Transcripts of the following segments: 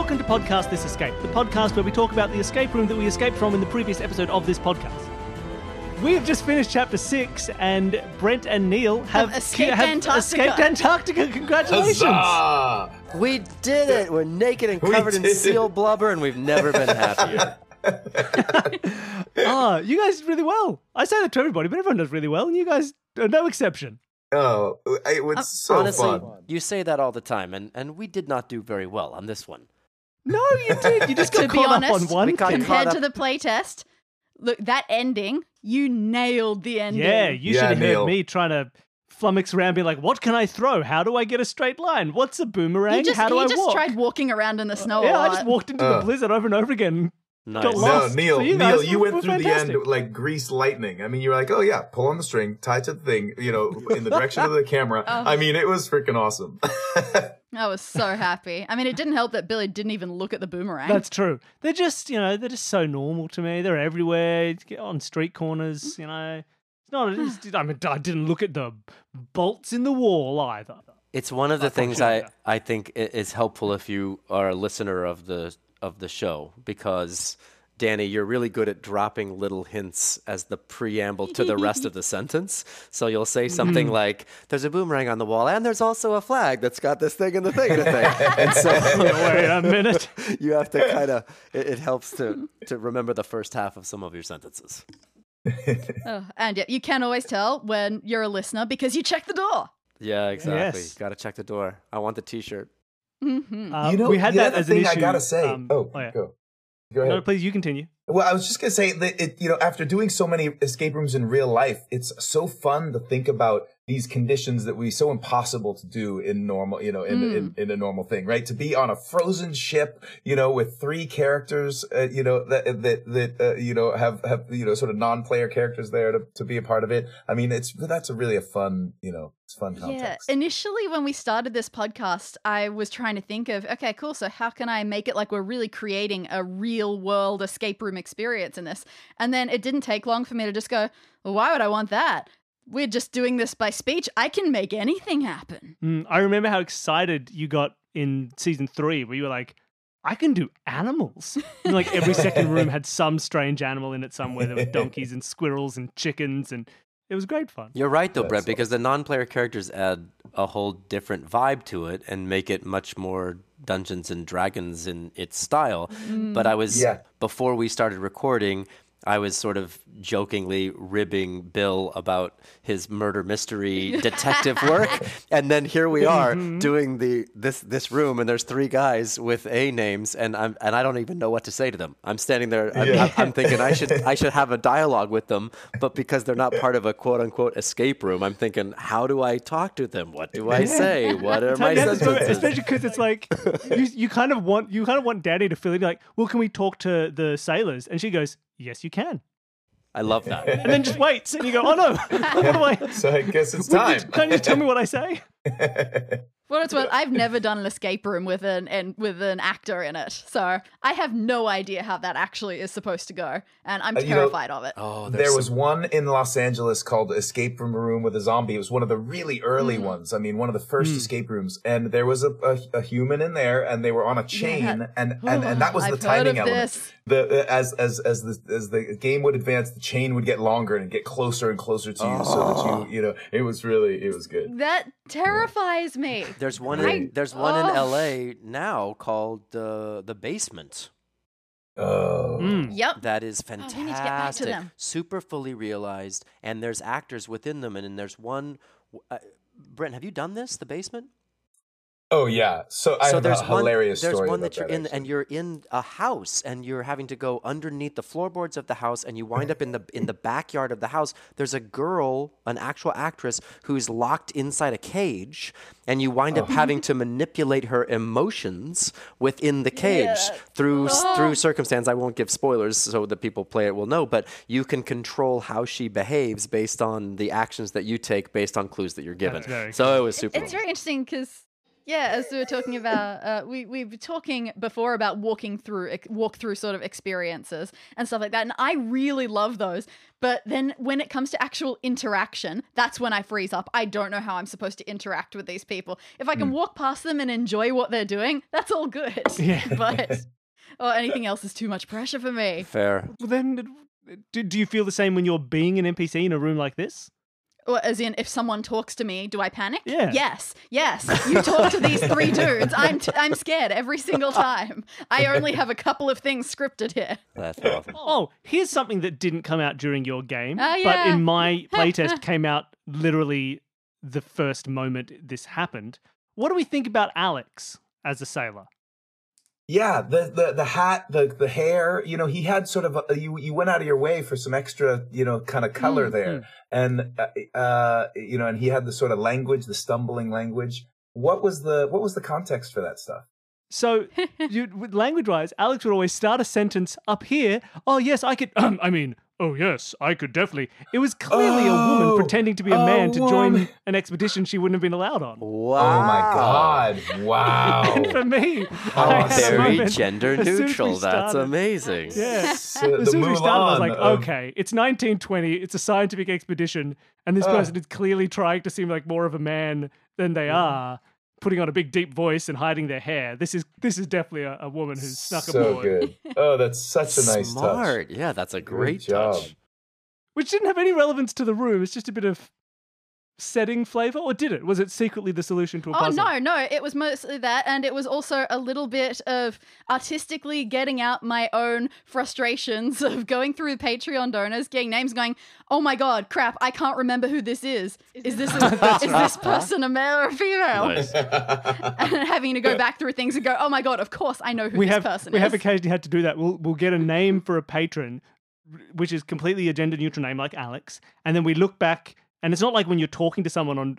welcome to Podcast This Escape, the podcast where we talk about the escape room that we escaped from in the previous episode of this podcast. We've just finished Chapter 6, and Brent and Neil have escaped Antarctica. Congratulations! Huzzah! We did it! We're naked and covered in seal blubber, and we've never been happier. You guys did really well. I say that to everybody, but everyone does really well, and you guys are no exception. Oh, it was so fun. You say that all the time, and we did not do very well on this one. No, you did. You just got caught up on one. Compared to the playtest, look, that ending, you nailed the ending. Yeah, you should have heard me trying to flummox around being like, what can I throw? How do I get a straight line? What's a boomerang? How do I walk? You just tried walking around in the snow a lot. Yeah, I just walked into the blizzard over and over again. Nice. Neil, you went through the end like grease lightning. I mean, you were like, oh yeah, pull on the string, tie to the thing, you know, in the direction of the camera. Oh. I mean, it was freaking awesome. I was so happy. I mean, it didn't help that Billy didn't even look at the boomerang. That's true. They're just, you know, they're just so normal to me. They're everywhere, on street corners, you know. I didn't look at the bolts in the wall either. It's one of the things I think is helpful if you are a listener of the show, because Danny, you're really good at dropping little hints as the preamble to the rest of the sentence. So you'll say something like, there's a boomerang on the wall and there's also a flag that's got this thing and the thing and the thing. And so wait a minute. You have to kind of, it helps to remember the first half of some of your sentences. And yeah, you can always tell when you're a listener because you check the door. Yeah, exactly. Yes. Got to check the door. I want the t-shirt. You know, we had that as an issue. I gotta say, go ahead. No, please, you continue. Well, I was just gonna say that you know, after doing so many escape rooms in real life, it's so fun to think about these conditions that we so impossible to do in normal, you know, in a normal thing, right? To be on a frozen ship, you know, with three characters, you know, that you know have you know sort of non-player characters there to be a part of it. I mean, that's a really fun context. Yeah, initially when we started this podcast, I was trying to think of, okay, cool, so how can I make it like we're really creating a real world escape room experience in this? And then it didn't take long for me to just go, well, why would I want that? We're just doing this by speech. I can make anything happen. I remember how excited you got in season 3 where you were like, I can do animals. And like every second room had some strange animal in it somewhere. There were donkeys and squirrels and chickens, and it was great fun. You're right though, Brett, because the non-player characters add a whole different vibe to it and make it much more Dungeons and Dragons in its style. But I was, before we started recording, I was sort of jokingly ribbing Bill about his murder mystery detective work. And then here we are doing this room, and there's three guys with A names, and I don't even know what to say to them. I'm standing there, I'm thinking I should have a dialogue with them, but because they're not part of a quote unquote escape room, I'm thinking, how do I talk to them? What do I say? What are my sentences? Especially because it's like you kind of want Danny to feel it, like, well, can we talk to the sailors? And she goes, yes, you can. I love that. And then just waits, and you go, oh no, what do I? So I guess it's time. Can you tell me what I say? Well, it's I've never done an escape room with an actor in it, so I have no idea how that actually is supposed to go, and I'm terrified of it. Oh, there was one in Los Angeles called Escape from a Room with a Zombie. It was one of the really early ones. I mean, one of the first escape rooms, and there was a human in there, and they were on a chain, and that was the timing element. As the game would advance, the chain would get longer and get closer and closer to you, so that you know it was good. That terrifies me. There's one in LA now called The Basement. Oh. Yep. That is fantastic. We need to get back to them. Super fully realized, and there's actors within them, and then there's one Brent, have you done this, The Basement? Oh yeah. So I have a hilarious story. There's one that you're in, and you're in a house, and you're having to go underneath the floorboards of the house, and you wind up in the backyard of the house. There's a girl, an actual actress, who's locked inside a cage, and you wind up having to manipulate her emotions within the cage through circumstance. I won't give spoilers so that people play it will know, but you can control how she behaves based on the actions that you take, based on clues that you're given. So it was super. It's very interesting because Yeah, as we were talking about, we were talking before about walk through sort of experiences and stuff like that, and I really love those. But then when it comes to actual interaction, that's when I freeze up. I don't know how I'm supposed to interact with these people. If I can walk past them and enjoy what they're doing, that's all good. Yeah. But anything else is too much pressure for me. Fair. Well, then do you feel the same when you're being an NPC in a room like this? As in, if someone talks to me, do I panic? Yeah. Yes. You talk to these three dudes. I'm scared every single time. I only have a couple of things scripted here. That's awful. Oh, here's something that didn't come out during your game, but in my playtest came out literally the first moment this happened. What do we think about Alex as a sailor? Yeah, the hat, the hair, you know, he had sort of, you went out of your way for some extra, you know, kind of color there. And, you know, and he had the sort of language, the stumbling language. What was the context for that stuff? So language-wise, Alex would always start a sentence up here. Oh, yes, I could, oh, yes, I could definitely. It was clearly a woman pretending to be a man to join an expedition she wouldn't have been allowed on. Wow. Oh, my God. Wow. And for me, very gender neutral. That's amazing. Yeah. As soon as we started, I was like, okay, it's 1920. It's a scientific expedition. And this person is clearly trying to seem like more of a man than they are, putting on a big, deep voice and hiding their hair. This is definitely a woman who's snuck aboard. So good. Oh, that's such a nice touch. Smart. Yeah, that's a great touch. Which didn't have any relevance to the room. It's just a bit of setting flavor, or did it? Was it secretly the solution to a puzzle? Oh, no, it was mostly that, and it was also a little bit of artistically getting out my own frustrations of going through Patreon donors, getting names, going, oh my God, crap, I can't remember who this is. Is this person a male or a female? Nice. And having to go back through things and go, oh my God, of course I know who this person is. We have occasionally had to do that. We'll get a name for a patron, which is completely a gender-neutral name, like Alex, and then we look back. And it's not like when you're talking to someone on,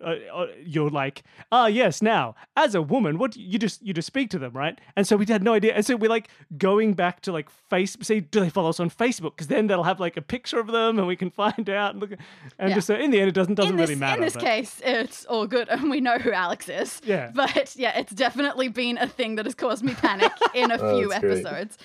you're like, ah, yes, now, as a woman, what you just speak to them, right? And so we had no idea. And so we're like going back to like Facebook, see, do they follow us on Facebook? Because then they'll have like a picture of them and we can find out and look. And just so in the end, it doesn't really matter. In this case, it's all good. And we know who Alex is. Yeah. But yeah, it's definitely been a thing that has caused me panic in a few episodes.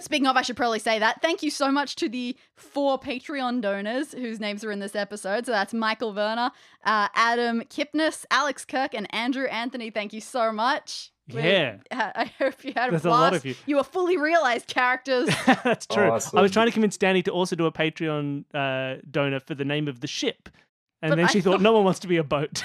Speaking of, I should probably say that. Thank you so much to the 4 Patreon donors whose names are in this episode. So that's Michael Werner, Adam Kipnis, Alex Kirk, and Andrew Anthony. Thank you so much. Yeah. I hope you had a blast. There's a lot of you. You were fully realized characters. That's true. Awesome. I was trying to convince Danny to also do a Patreon donor for the name of the ship. And then she thought, no one wants to be a boat.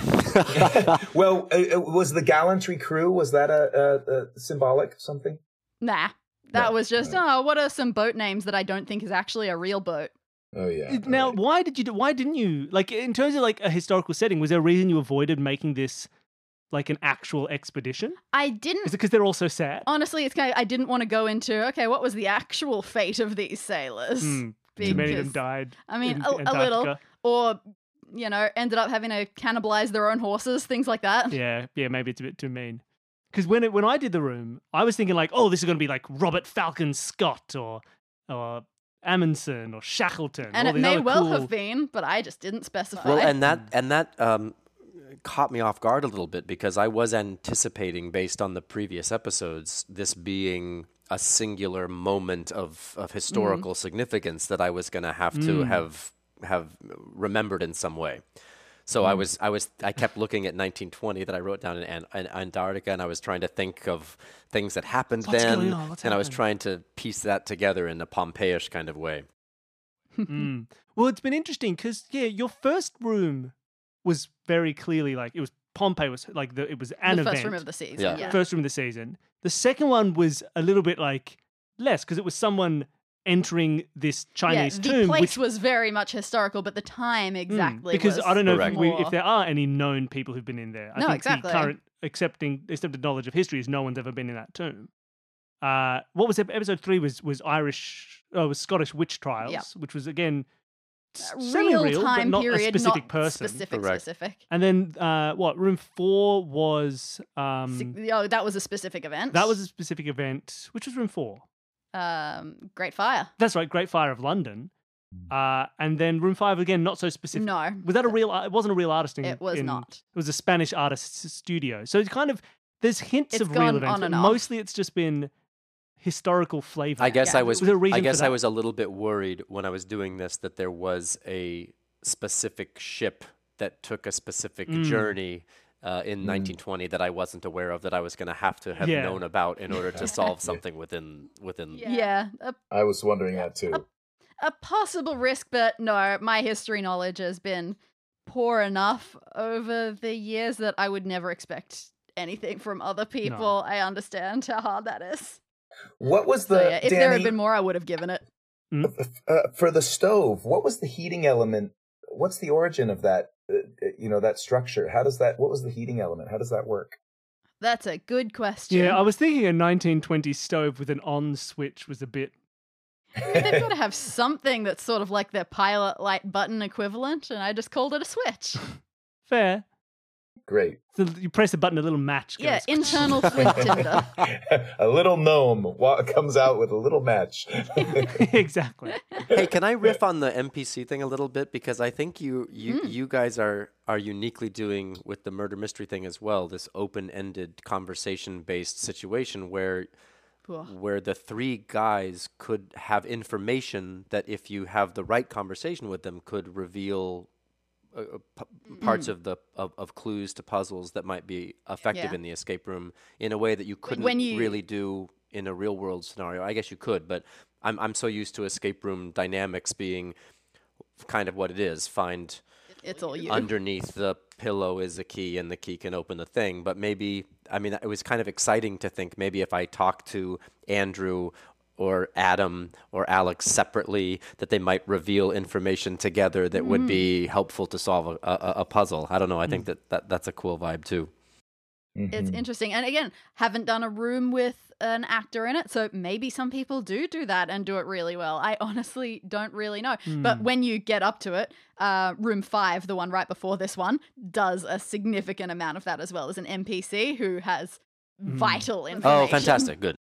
Well, was the Gallantry crew, was that a symbolic something? Nah. That was just, what are some boat names that I don't think is actually a real boat? Oh yeah. Now, why didn't you like, in terms of like a historical setting, was there a reason you avoided making this like an actual expedition? I didn't. Is it because they're all so sad? Honestly, it's kind of, I didn't want to go into, okay, what was the actual fate of these sailors? Because, too many of them died. I mean, a little, or you know, ended up having to cannibalize their own horses, things like that. Yeah, maybe it's a bit too mean. Because when I did the room, I was thinking like, oh, this is going to be like Robert Falcon Scott or Amundsen or Shackleton, and it may well have been, but I just didn't specify. Well, and that caught me off guard a little bit because I was anticipating, based on the previous episodes, this being a singular moment of historical significance that I was going to have remembered in some way. So I kept looking at 1920 that I wrote down in Antarctica, and I was trying to think of things that happened then. I was trying to piece that together in a Pompeiish kind of way. Well, it's been interesting because your first room was very clearly like it was Pompeii was like it was an event. The first room of the season. Yeah. First room of the season. The second one was a little bit like less because it was someone entering this Chinese tomb. The place was very much historical, but the time exactly because was I don't know if there are any known people who've been in there. I think exactly. The current accepted knowledge of history is no one's ever been in that tomb. What was it? Episode 3 was Scottish witch trials, which was again real time but period, not a specific person. Specific. And then room 4 was that was a specific event. That was a specific event, which was room 4. Great Fire. That's right, Great Fire of London. And then room 5 again, not so specific. No. Was that a real? It wasn't a real artist. It was not. It was a Spanish artist's studio. So it's kind of There's hints of real events, but mostly it's just been historical flavor. I guess I was a little bit worried when I was doing this that there was a specific ship that took a specific journey in 1920 that I wasn't aware of, that I was going to have known about in order to solve something within. I was wondering that too. A possible risk, but no, my history knowledge has been poor enough over the years that I would never expect anything from other people. No. I understand how hard that is. What was the... So, yeah, if Danny, there had been more, I would have given it. For the stove, what was the heating element? What's the origin of that, that structure? How does that... What was the heating element? How does that work? That's a good question. Yeah, I was thinking a 1920s stove with an on switch was a bit... They've got to have something that's sort of like their pilot light button equivalent, and I just called it a switch. Fair. Great. So you press a button, a little match goes. Yeah, internal flint tinder. A little gnome comes out with a little match. Exactly. Hey, can I riff on the NPC thing a little bit? Because I think you guys are uniquely doing with the murder mystery thing as well, this open-ended conversation-based situation where the three guys could have information that, if you have the right conversation with them, could reveal parts of clues to puzzles that might be effective in the escape room in a way that you couldn't really do in a real world scenario. I guess you could, but I'm so used to escape room dynamics being kind of what it is. Find it's all you. Underneath the pillow is a key, and the key can open the thing. But maybe, I mean, it was kind of exciting to think maybe if I talked to Andrew or Adam or Alex separately, that they might reveal information together that would be helpful to solve a puzzle. I don't know. I think that's a cool vibe too. It's interesting. And again, haven't done a room with an actor in it, so maybe some people do that and do it really well. I honestly don't really know. But when you get up to it, room 5, the one right before this one, does a significant amount of that as well, as an NPC who has vital information. Oh, fantastic. Good.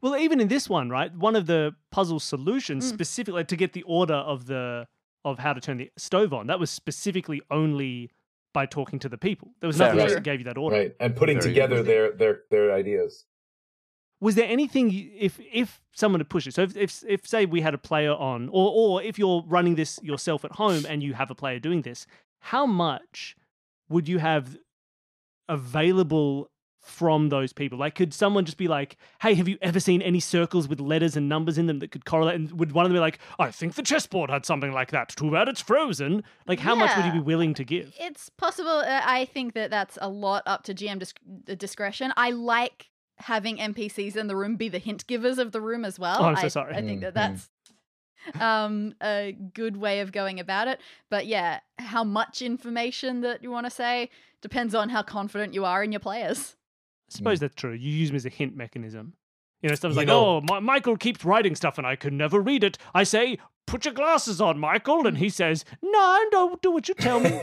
Well, even in this one, right, one of the puzzle solutions specifically to get the order of how to turn the stove on, that was specifically only by talking to the people. There was nothing else that gave you that order. Right, and putting together their ideas. Was there anything, if someone had pushed it, so if say we had a player on, or if you're running this yourself at home and you have a player doing this, how much would you have available from those people? Like, could someone just be like, hey, have you ever seen any circles with letters and numbers in them that could correlate? And would one of them be like, I think the chessboard had something like that. Too bad it's frozen. Like, how much would you be willing to give? It's possible. I think that's a lot up to GM discretion. I like having NPCs in the room be the hint givers of the room as well. Oh, I'm so sorry. I think that's a good way of going about it. But yeah, how much information that you want to say depends on how confident you are in your players. I suppose that's true. You use them as a hint mechanism. You know, stuff's like, Michael keeps writing stuff and I can never read it. I say, put your glasses on, Michael. And he says, no, don't do what you tell me.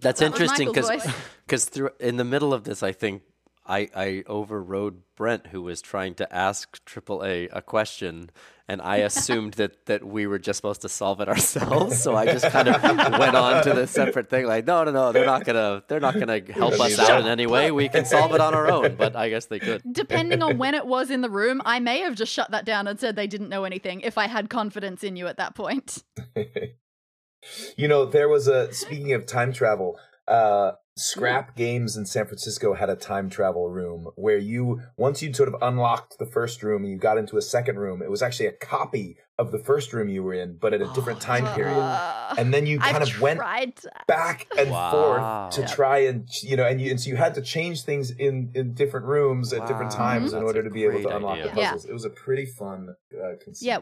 That's interesting because in the middle of this, I think, I overrode Brent, who was trying to ask AAA a question, and I assumed that we were just supposed to solve it ourselves. So I just kind of went on to this separate thing, like, no, they're not gonna help us out in any way. We can solve it on our own. But I guess they could. Depending on when it was in the room, I may have just shut that down and said they didn't know anything if I had confidence in you at that point. You know, there was speaking of time travel, Scrap Games in San Francisco had a time travel room where once you'd sort of unlocked the first room and you got into a second room, it was actually a copy of the first room you were in, but at a different time period. And then you kind of went back and forth to try and, and so you had to change things in different rooms at different times in order to be able to unlock the puzzles. It was a pretty fun concept. Yeah.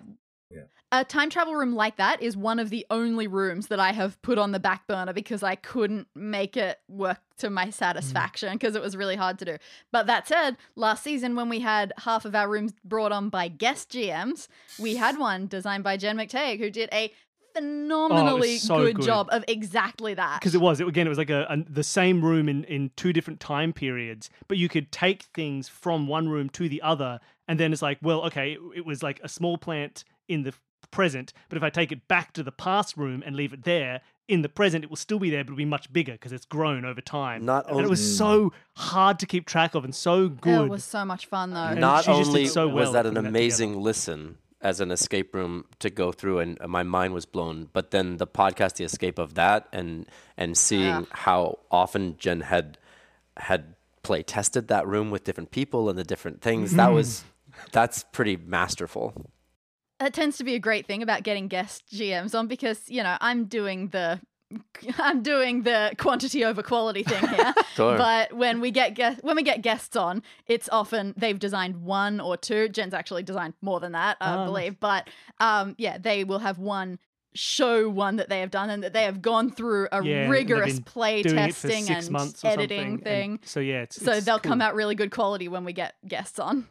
A time travel room like that is one of the only rooms that I have put on the back burner because I couldn't make it work to my satisfaction because it was really hard to do. But that said, last season when we had half of our rooms brought on by guest GMs, we had one designed by Jen McTague, who did a phenomenally good job of exactly that. Because it was like the same room in two different time periods, but you could take things from one room to the other, and then it's like, well, okay, it was like a small plant in the present, but if I take it back to the past room and leave it there, in the present it will still be there, but it'll be much bigger because it's grown over time. And it was so hard to keep track of and so good. Yeah, it was so much fun, though. And not only so well was that an amazing listen as an escape room to go through, and my mind was blown, but then the podcast, the escape of that, and seeing how often Jen had play tested that room with different people and the different things, that's pretty masterful. That tends to be a great thing about getting guest GMs on because, you know, I'm doing the quantity over quality thing here. Sure. But when we get guests on, it's often they've designed one or two. Jen's actually designed more than that, I believe. But they will have one that they have done and that they have gone through a rigorous play testing and editing thing. And so it's they'll come out really good quality when we get guests on.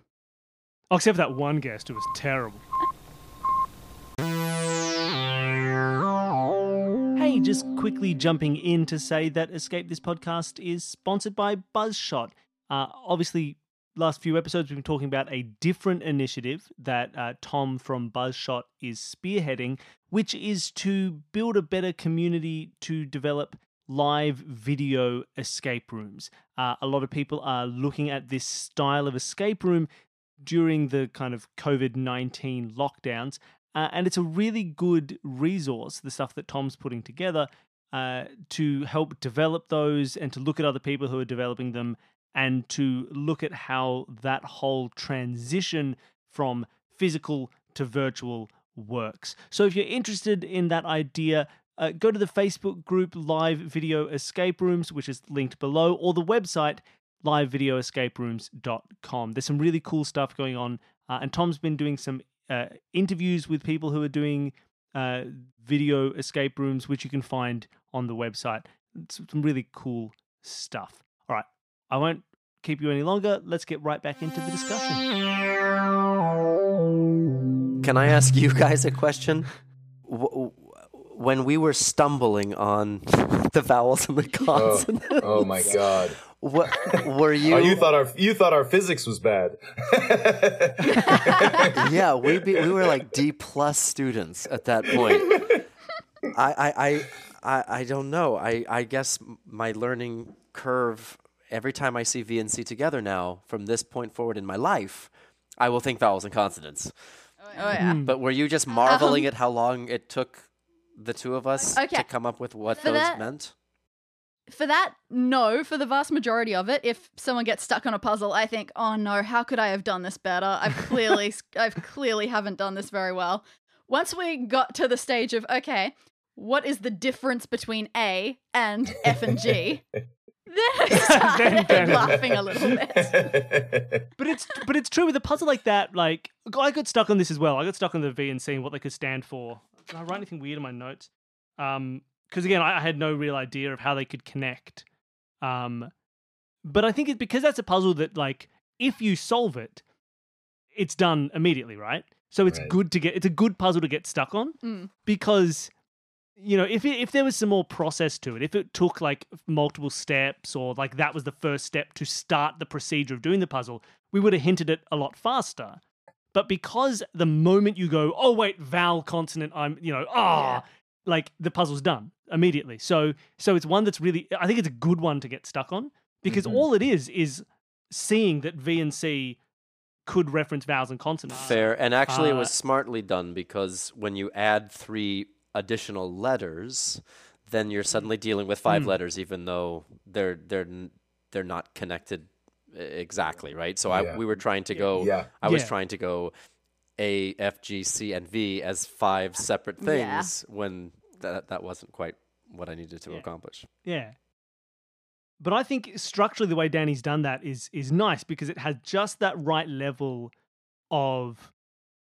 Oh, except for that one guest who was terrible. Hey, just quickly jumping in to say that Escape This Podcast is sponsored by BuzzShot. Obviously, last few episodes we've been talking about a different initiative that Tom from BuzzShot is spearheading, which is to build a better community to develop live video escape rooms. A lot of people are looking at this style of escape room during the kind of COVID-19 lockdowns. And it's a really good resource, the stuff that Tom's putting together, to help develop those and to look at other people who are developing them and to look at how that whole transition from physical to virtual works. So if you're interested in that idea, go to the Facebook group Live Video Escape Rooms, which is linked below, or the website livevideoescaperooms.com. There's some really cool stuff going on, and Tom's been doing some interviews with people who are doing video escape rooms, which you can find on the website. It's some really cool stuff. All right, I won't keep you any longer. Let's get right back into the discussion. Can I ask you guys a question? When we were stumbling on the vowels and the consonants. Oh my God. What were you? Oh, you thought our physics was bad. Yeah, we were like D+ students at that point. I don't know. I guess my learning curve. Every time I see V and C together now, from this point forward in my life, I will think vowels and consonants. Oh yeah. But were you just marveling at how long it took the two of us to come up with what those meant? For that, no. For the vast majority of it, if someone gets stuck on a puzzle, I think, oh no, how could I have done this better? I've clearly haven't done this very well. Once we got to the stage of, okay, what is the difference between A and F and G? Then laughing a little bit. But it's true with a puzzle like that. Like, I got stuck on this as well. I got stuck on the V and C and what they could stand for. Did I write anything weird in my notes? Because again, I had no real idea of how they could connect. But I think it's because that's a puzzle that, like, if you solve it, it's done immediately, right? So it's good to get. It's a good puzzle to get stuck on because, you know, if there was some more process to it, if it took like multiple steps or like that was the first step to start the procedure of doing the puzzle, we would have hinted it a lot faster. But because the moment you go, oh wait, vowel, consonant, like the puzzle's done immediately. So it's one that's really, I think it's a good one to get stuck on because all it is seeing that V and C could reference vowels and consonants. Fair. And actually it was smartly done because when you add 3 additional letters, then you're suddenly dealing with 5 letters, even though they're not connected exactly. Right. So we were trying to go, I was trying to go A, F, G, C, and V as 5 separate things when that wasn't quite what I needed to accomplish. Yeah. But I think structurally the way Danny's done that is nice because it has just that right level of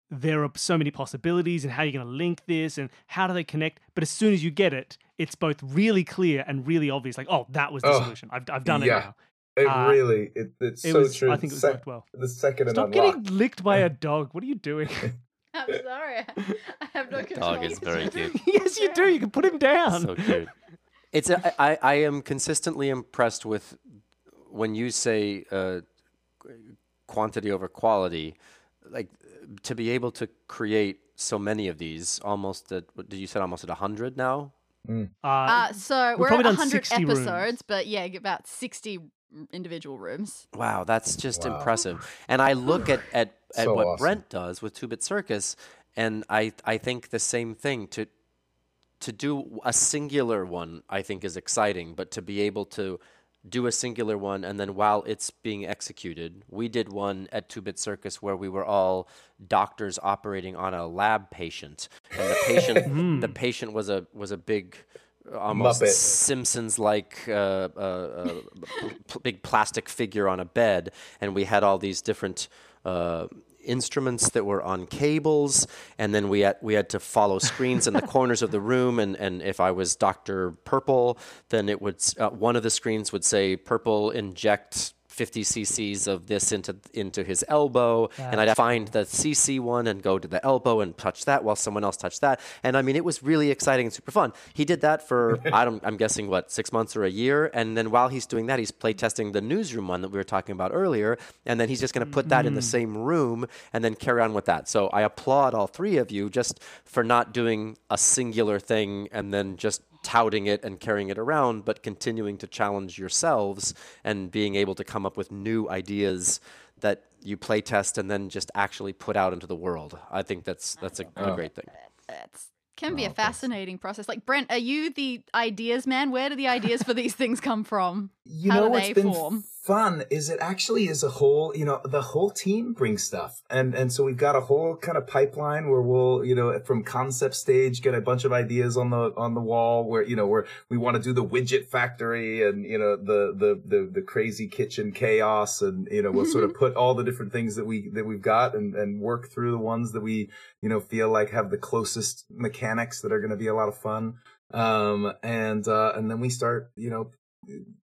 there are so many possibilities and how you're going to link this and how do they connect. But as soon as you get it, it's both really clear and really obvious. Like, oh, that was the solution. I've done it now. It really, it's so true. I think it worked well. The second and unlocked. Stop getting licked by a dog. What are you doing? I'm sorry. I have no control. The dog is very cute. Yes, you do. You can put him down. So cute. I am consistently impressed with when you say quantity over quality, like to be able to create so many of these, almost at, you said almost at 100 now? Mm. So we're at 100 episodes, but yeah, about 60 individual rooms. Wow, that's just impressive. And I look at so what awesome. Brent does with Two Bit Circus, and I think the same thing. To do a singular one, I think, is exciting, but to be able to do a singular one, and then while it's being executed, we did one at Two Bit Circus where we were all doctors operating on a lab patient, and the patient was a big, almost Simpsons-like big plastic figure on a bed, and we had all these different instruments that were on cables, and then we had to follow screens in the corners of the room, and if I was Dr. Purple, then it would one of the screens would say Purple inject 50 cc's of this into his elbow, and I'd find the cc one and go to the elbow and touch that while someone else touched that. And I mean, it was really exciting and super fun. He did that for I'm guessing 6 months or a year, and then while he's doing that, he's play testing the newsroom one that we were talking about earlier, and then he's just going to put that in the same room and then carry on with that. So I applaud all three of you just for not doing a singular thing and then just touting it and carrying it around, but continuing to challenge yourselves and being able to come up with new ideas that you play test and then just actually put out into the world. I think that's a great thing. That's can be a fascinating process. Like, Brent, are you the ideas man? Where do the ideas for these things come from? You How know do what's they been form? Fun is it actually is a whole, the whole team brings stuff. And so we've got a whole kind of pipeline where we'll, from concept stage, get a bunch of ideas on the wall where, we want to do the widget factory and, the crazy kitchen chaos. And, we'll sort of put all the different things that we've got and work through the ones that we, feel like have the closest mechanics that are going to be a lot of fun. And then we start,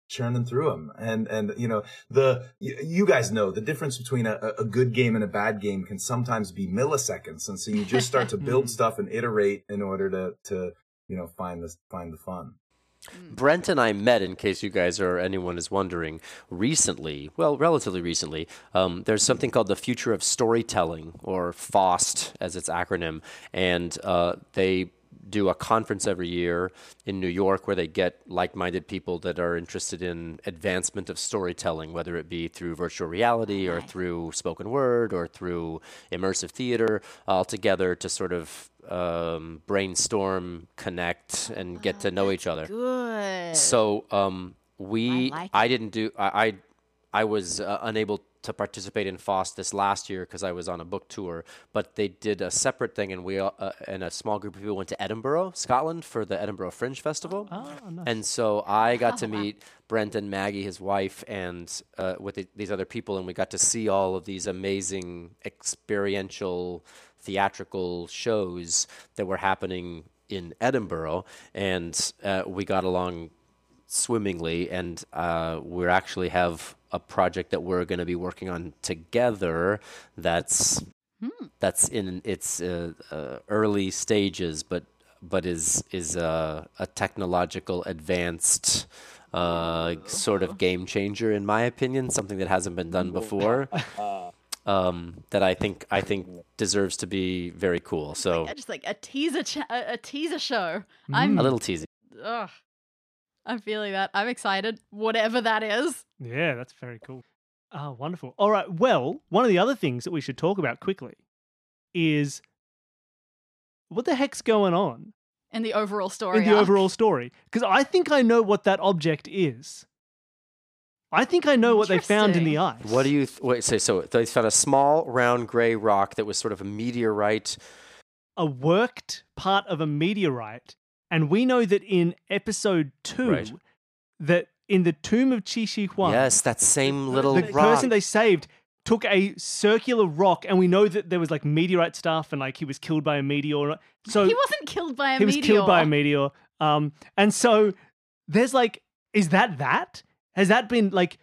churning through them, and you guys know the difference between a good game and a bad game can sometimes be milliseconds, and so you just start to build stuff and iterate in order to find the fun. Brent and I met, in case you guys or anyone is wondering, relatively recently. There's something called the Future of Storytelling, or FOST as its acronym, and they do a conference every year in New York where they get like-minded people that are interested in advancement of storytelling, whether it be through virtual reality or through spoken word or through immersive theater, all together to sort of brainstorm, connect, and get to know each other. Good. So I was unable to participate in FOST this last year because I was on a book tour, but they did a separate thing, and we and a small group of people went to Edinburgh, Scotland, for the Edinburgh Fringe Festival. Oh, nice. And so I got to meet Brent and Maggie, his wife, and with these other people, and we got to see all of these amazing experiential theatrical shows that were happening in Edinburgh, and we got along swimmingly, and we actually have a project that we're going to be working on together that's in its early stages, but is a technological advanced sort of game changer, in my opinion, something that hasn't been done before. That I think deserves to be very cool. So just like a teaser show. I'm a little teasy. Ugh. I'm feeling that. I'm excited. Whatever that is. Yeah, that's very cool. Oh, wonderful. All right. Well, one of the other things that we should talk about quickly is what the heck's going on in the overall story. Because I think I know what that object is. I think I know what they found in the ice. What do you say? So they found a small, round, grey rock that was sort of a meteorite. A worked part of a meteorite. And we know that in episode 2, that in the tomb of Qixi Huang, that same little rock, the person they saved took a circular rock, and we know that there was like meteorite stuff, and like he was killed by a meteor. So he wasn't killed by a meteor. He was killed by a meteor. And so there's like, is that? Has that been like?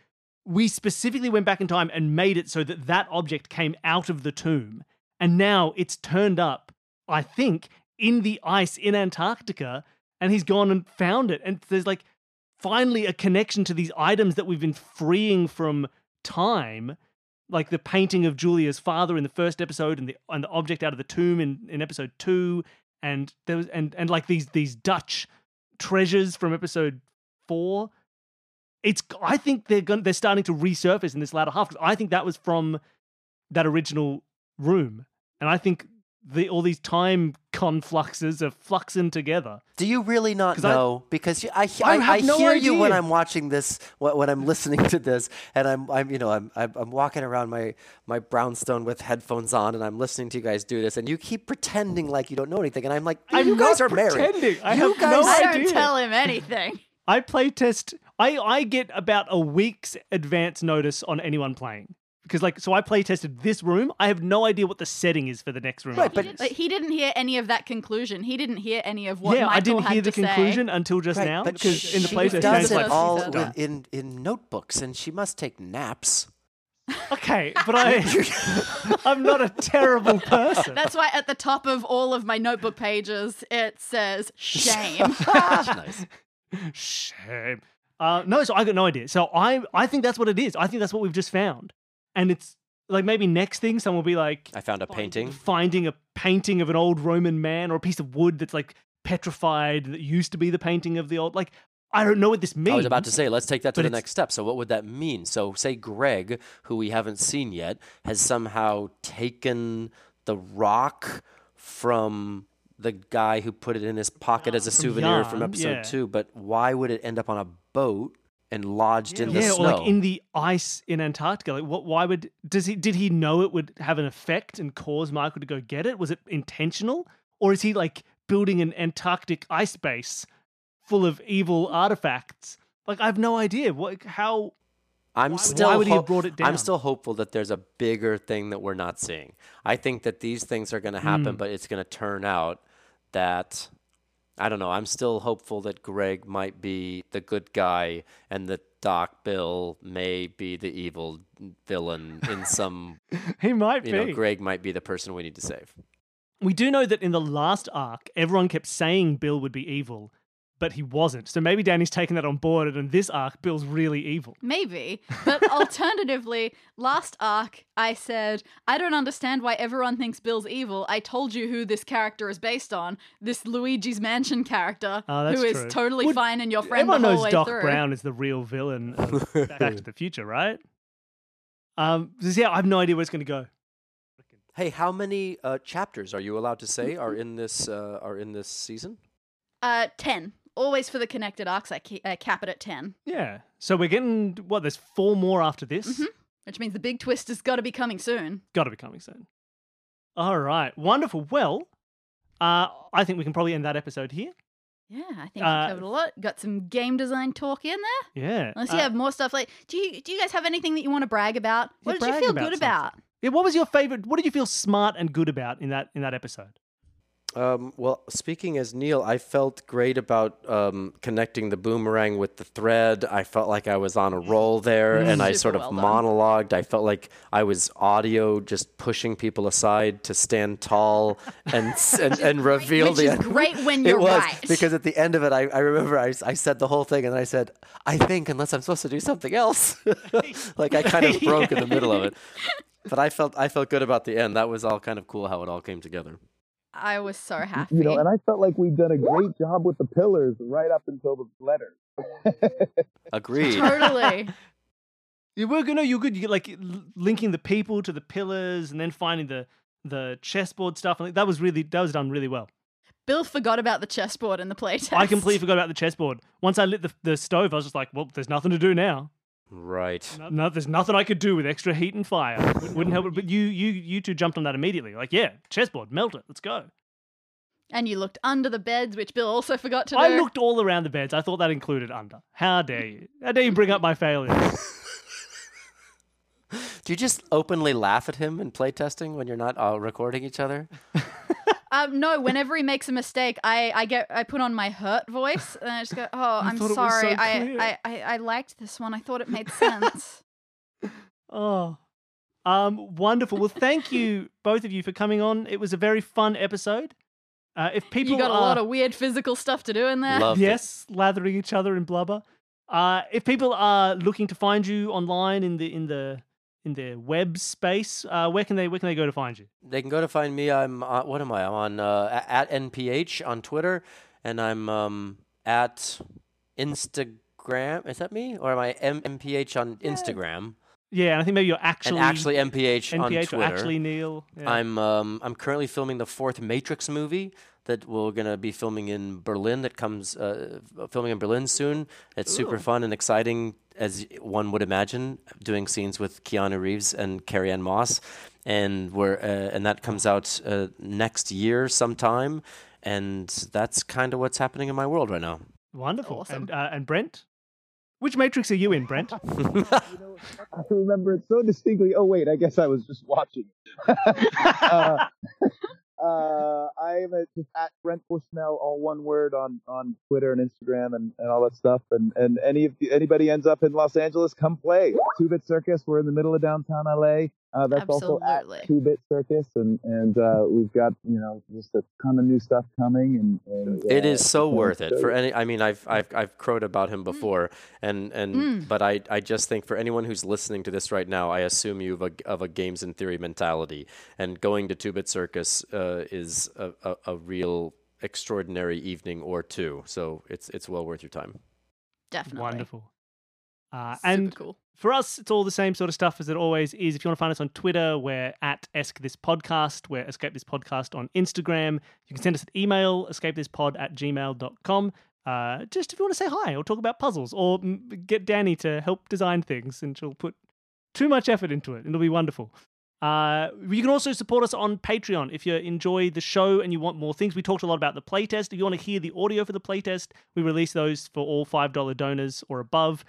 We specifically went back in time and made it so that that object came out of the tomb, and now it's turned up. I think. In the ice in Antarctica, and he's gone and found it. And there's like finally a connection to these items that we've been freeing from time like the painting of Julia's father in the first episode, and the object out of the tomb in episode 2, and there was and like these Dutch treasures from episode 4. I think they're starting to resurface in this latter half, because I think that was from that original room, and I think all these time confluxes are fluxing together. Do you really not know? Because I no hear idea. You when I'm watching this, when I'm listening to this, and I'm walking around my brownstone with headphones on, and I'm listening to you guys do this, and you keep pretending like you don't know anything, and I'm like, you guys are married. I don't tell him anything. I play test. I get about a week's advance notice on anyone playing. Because, so I play tested this room. I have no idea what the setting is for the next room. Right, but he didn't hear any of that conclusion. He didn't hear any of what Michael had to say. Yeah, I didn't hear the conclusion until just now. Because in the play test, does it all in notebooks, and she must take naps. Okay, but I'm not a terrible person. That's why at the top of all of my notebook pages, it says shame. That's nice. Shame. No, so I got no idea. So I think that's what it is. I think that's what we've just found. And it's like, maybe next thing someone will be like, I found a painting. Finding a painting of an old Roman man, or a piece of wood that's like petrified that used to be the painting of the old. Like, I don't know what this means. I was about to say, let's take that to the next step. So what would that mean? So say Greg, who we haven't seen yet, has somehow taken the rock from the guy who put it in his pocket as a souvenir from episode 2. But why would it end up on a boat? And lodged in the snow. Or like in the ice in Antarctica. Like, what? Why would? Did he know it would have an effect and cause Michael to go get it? Was it intentional, or is he like building an Antarctic ice base full of evil artifacts? Like, I have no idea. What? How? Why would he have brought it down? I'm still hopeful that there's a bigger thing that we're not seeing. I think that these things are going to happen, but it's going to turn out that. I don't know. I'm still hopeful that Greg might be the good guy and that Doc Bill may be the evil villain in some... He might be. Greg might be the person we need to save. We do know that in the last arc, everyone kept saying Bill would be evil, but he wasn't. So maybe Danny's taken that on board, and in this arc, Bill's really evil. Maybe. But alternatively, last arc, I said, I don't understand why everyone thinks Bill's evil. I told you who this character is based on, this Luigi's Mansion character, who is totally fine and your friend the whole way through. Everyone knows Doc Brown is the real villain of Back to the Future, right? I have no idea where it's going to go. Hey, how many chapters are you allowed to say are in this season? 10. Always for the connected arcs, I cap it at 10. Yeah. So we're getting, there's 4 more after this? Mm-hmm. Which means the big twist has got to be coming soon. All right. Wonderful. Well, I think we can probably end that episode here. Yeah, I think we covered a lot. Got some game design talk in there. Yeah. Unless you have more stuff. Like, do you guys have anything that you want to brag about? What did you feel good about? Yeah, what was your favorite? What did you feel smart and good about in that episode? Well, speaking as Neil, I felt great about connecting the boomerang with the thread. I felt like I was on a roll there, and I sort of monologued. I felt like I was audio, just pushing people aside to stand tall and reveal the end. Which is great when you're right. Because at the end of it, I remember I said the whole thing, and then I said, I think, unless I'm supposed to do something else. Like, I kind of broke in the middle of it. But I felt good about the end. That was all kind of cool how it all came together. I was so happy. And I felt like we'd done a great job with the pillars right up until the letter. Agreed. Totally. You're good. You're like linking the people to the pillars and then finding the chessboard stuff. And that was done really well. Bill forgot about the chessboard in the playtest. I completely forgot about the chessboard. Once I lit the stove, I was just like, there's nothing to do now. Right. No, there's nothing I could do with extra heat and fire. It wouldn't help it. But you two jumped on that immediately. Like, yeah, chessboard, melt it. Let's go. And you looked under the beds, which Bill also forgot to do. I looked all around the beds. I thought that included under. How dare you? How dare you bring up my failures? Do you just openly laugh at him in playtesting when you're not recording each other? No, whenever he makes a mistake, I put on my hurt voice and I just go, I'm sorry. So I liked this one. I thought it made sense. Wonderful. Well, thank you, both of you, for coming on. It was a very fun episode. You got a lot of weird physical stuff to do in there. Lathering each other in blubber. If people are looking to find you online in the in the web space, where can they go to find you? They can go to find me. I'm on at NPH on Twitter, and I'm at Instagram. Is that me, or am I MPH on Instagram? Yeah, and I think maybe you're actually MPH on Twitter. Actually Neil. Yeah. I'm currently filming the fourth Matrix movie that we're gonna be filming in Berlin. That comes filming in Berlin soon. It's super fun and exciting, as one would imagine, doing scenes with Keanu Reeves and Carrie-Anne Moss, and and that comes out next year sometime. And that's kind of what's happening in my world right now. Wonderful, awesome. And Brent, which Matrix are you in, Brent? I remember it so distinctly. Oh wait, I guess I was just watching. I'm at Brent Bushnell, all one word, on Twitter and Instagram and all that stuff. And anybody ends up in Los Angeles, come play. 2-Bit Circus, we're in the middle of downtown LA. That's absolutely. Also at 2-Bit Circus, and we've got just a ton of new stuff coming. And it is so worth it for any. I mean, I've crowed about him before, but I just think for anyone who's listening to this right now, I assume you have a games in theory mentality, and going to 2-Bit Circus is a real extraordinary evening or two. So it's well worth your time. Definitely wonderful. And cool. For us, it's all the same sort of stuff as it always is. If you want to find us on Twitter, we're at Escape This Podcast. We're Escape This Podcast on Instagram. You can send us an email, escapethispod@gmail.com. Just if you want to say hi or talk about puzzles, or get Danny to help design things, and she'll put too much effort into it. It'll be wonderful. You can also support us on Patreon if you enjoy the show and you want more things. We talked a lot about the playtest. If you want to hear the audio for the playtest, we release those for all $5 donors or above.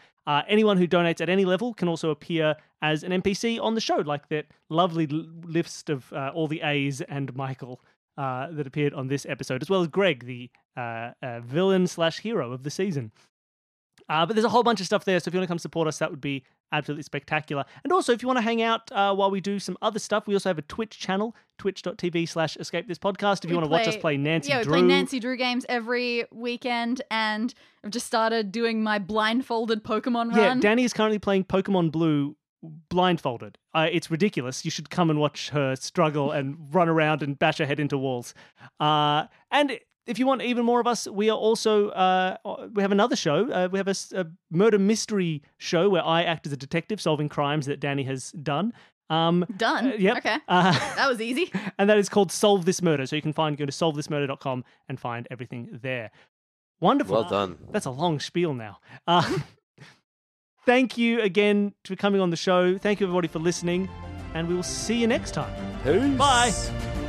Anyone who donates at any level can also appear as an NPC on the show, like that lovely list of all the A's and Michael that appeared on this episode, as well as Greg, the villain/hero of the season. But there's a whole bunch of stuff there, so if you want to come support us, that would be absolutely spectacular. And also, if you want to hang out while we do some other stuff, we also have a Twitch channel, twitch.tv/escapethispodcast. If you want to watch us play Nancy Drew. Yeah, we play Nancy Drew games every weekend, and I've just started doing my blindfolded Pokemon run. Yeah, Danny is currently playing Pokemon Blue blindfolded. It's ridiculous. You should come and watch her struggle and run around and bash her head into walls. And if you want even more of us, we are also we have another show. We have a murder mystery show where I act as a detective solving crimes that Danny has done. Yep. Okay. That was easy. And that is called Solve This Murder. So you can go to solvethismurder.com and find everything there. Wonderful. Well done. That's a long spiel now. Thank you again for coming on the show. Thank you everybody for listening, and we will see you next time. Peace. Bye.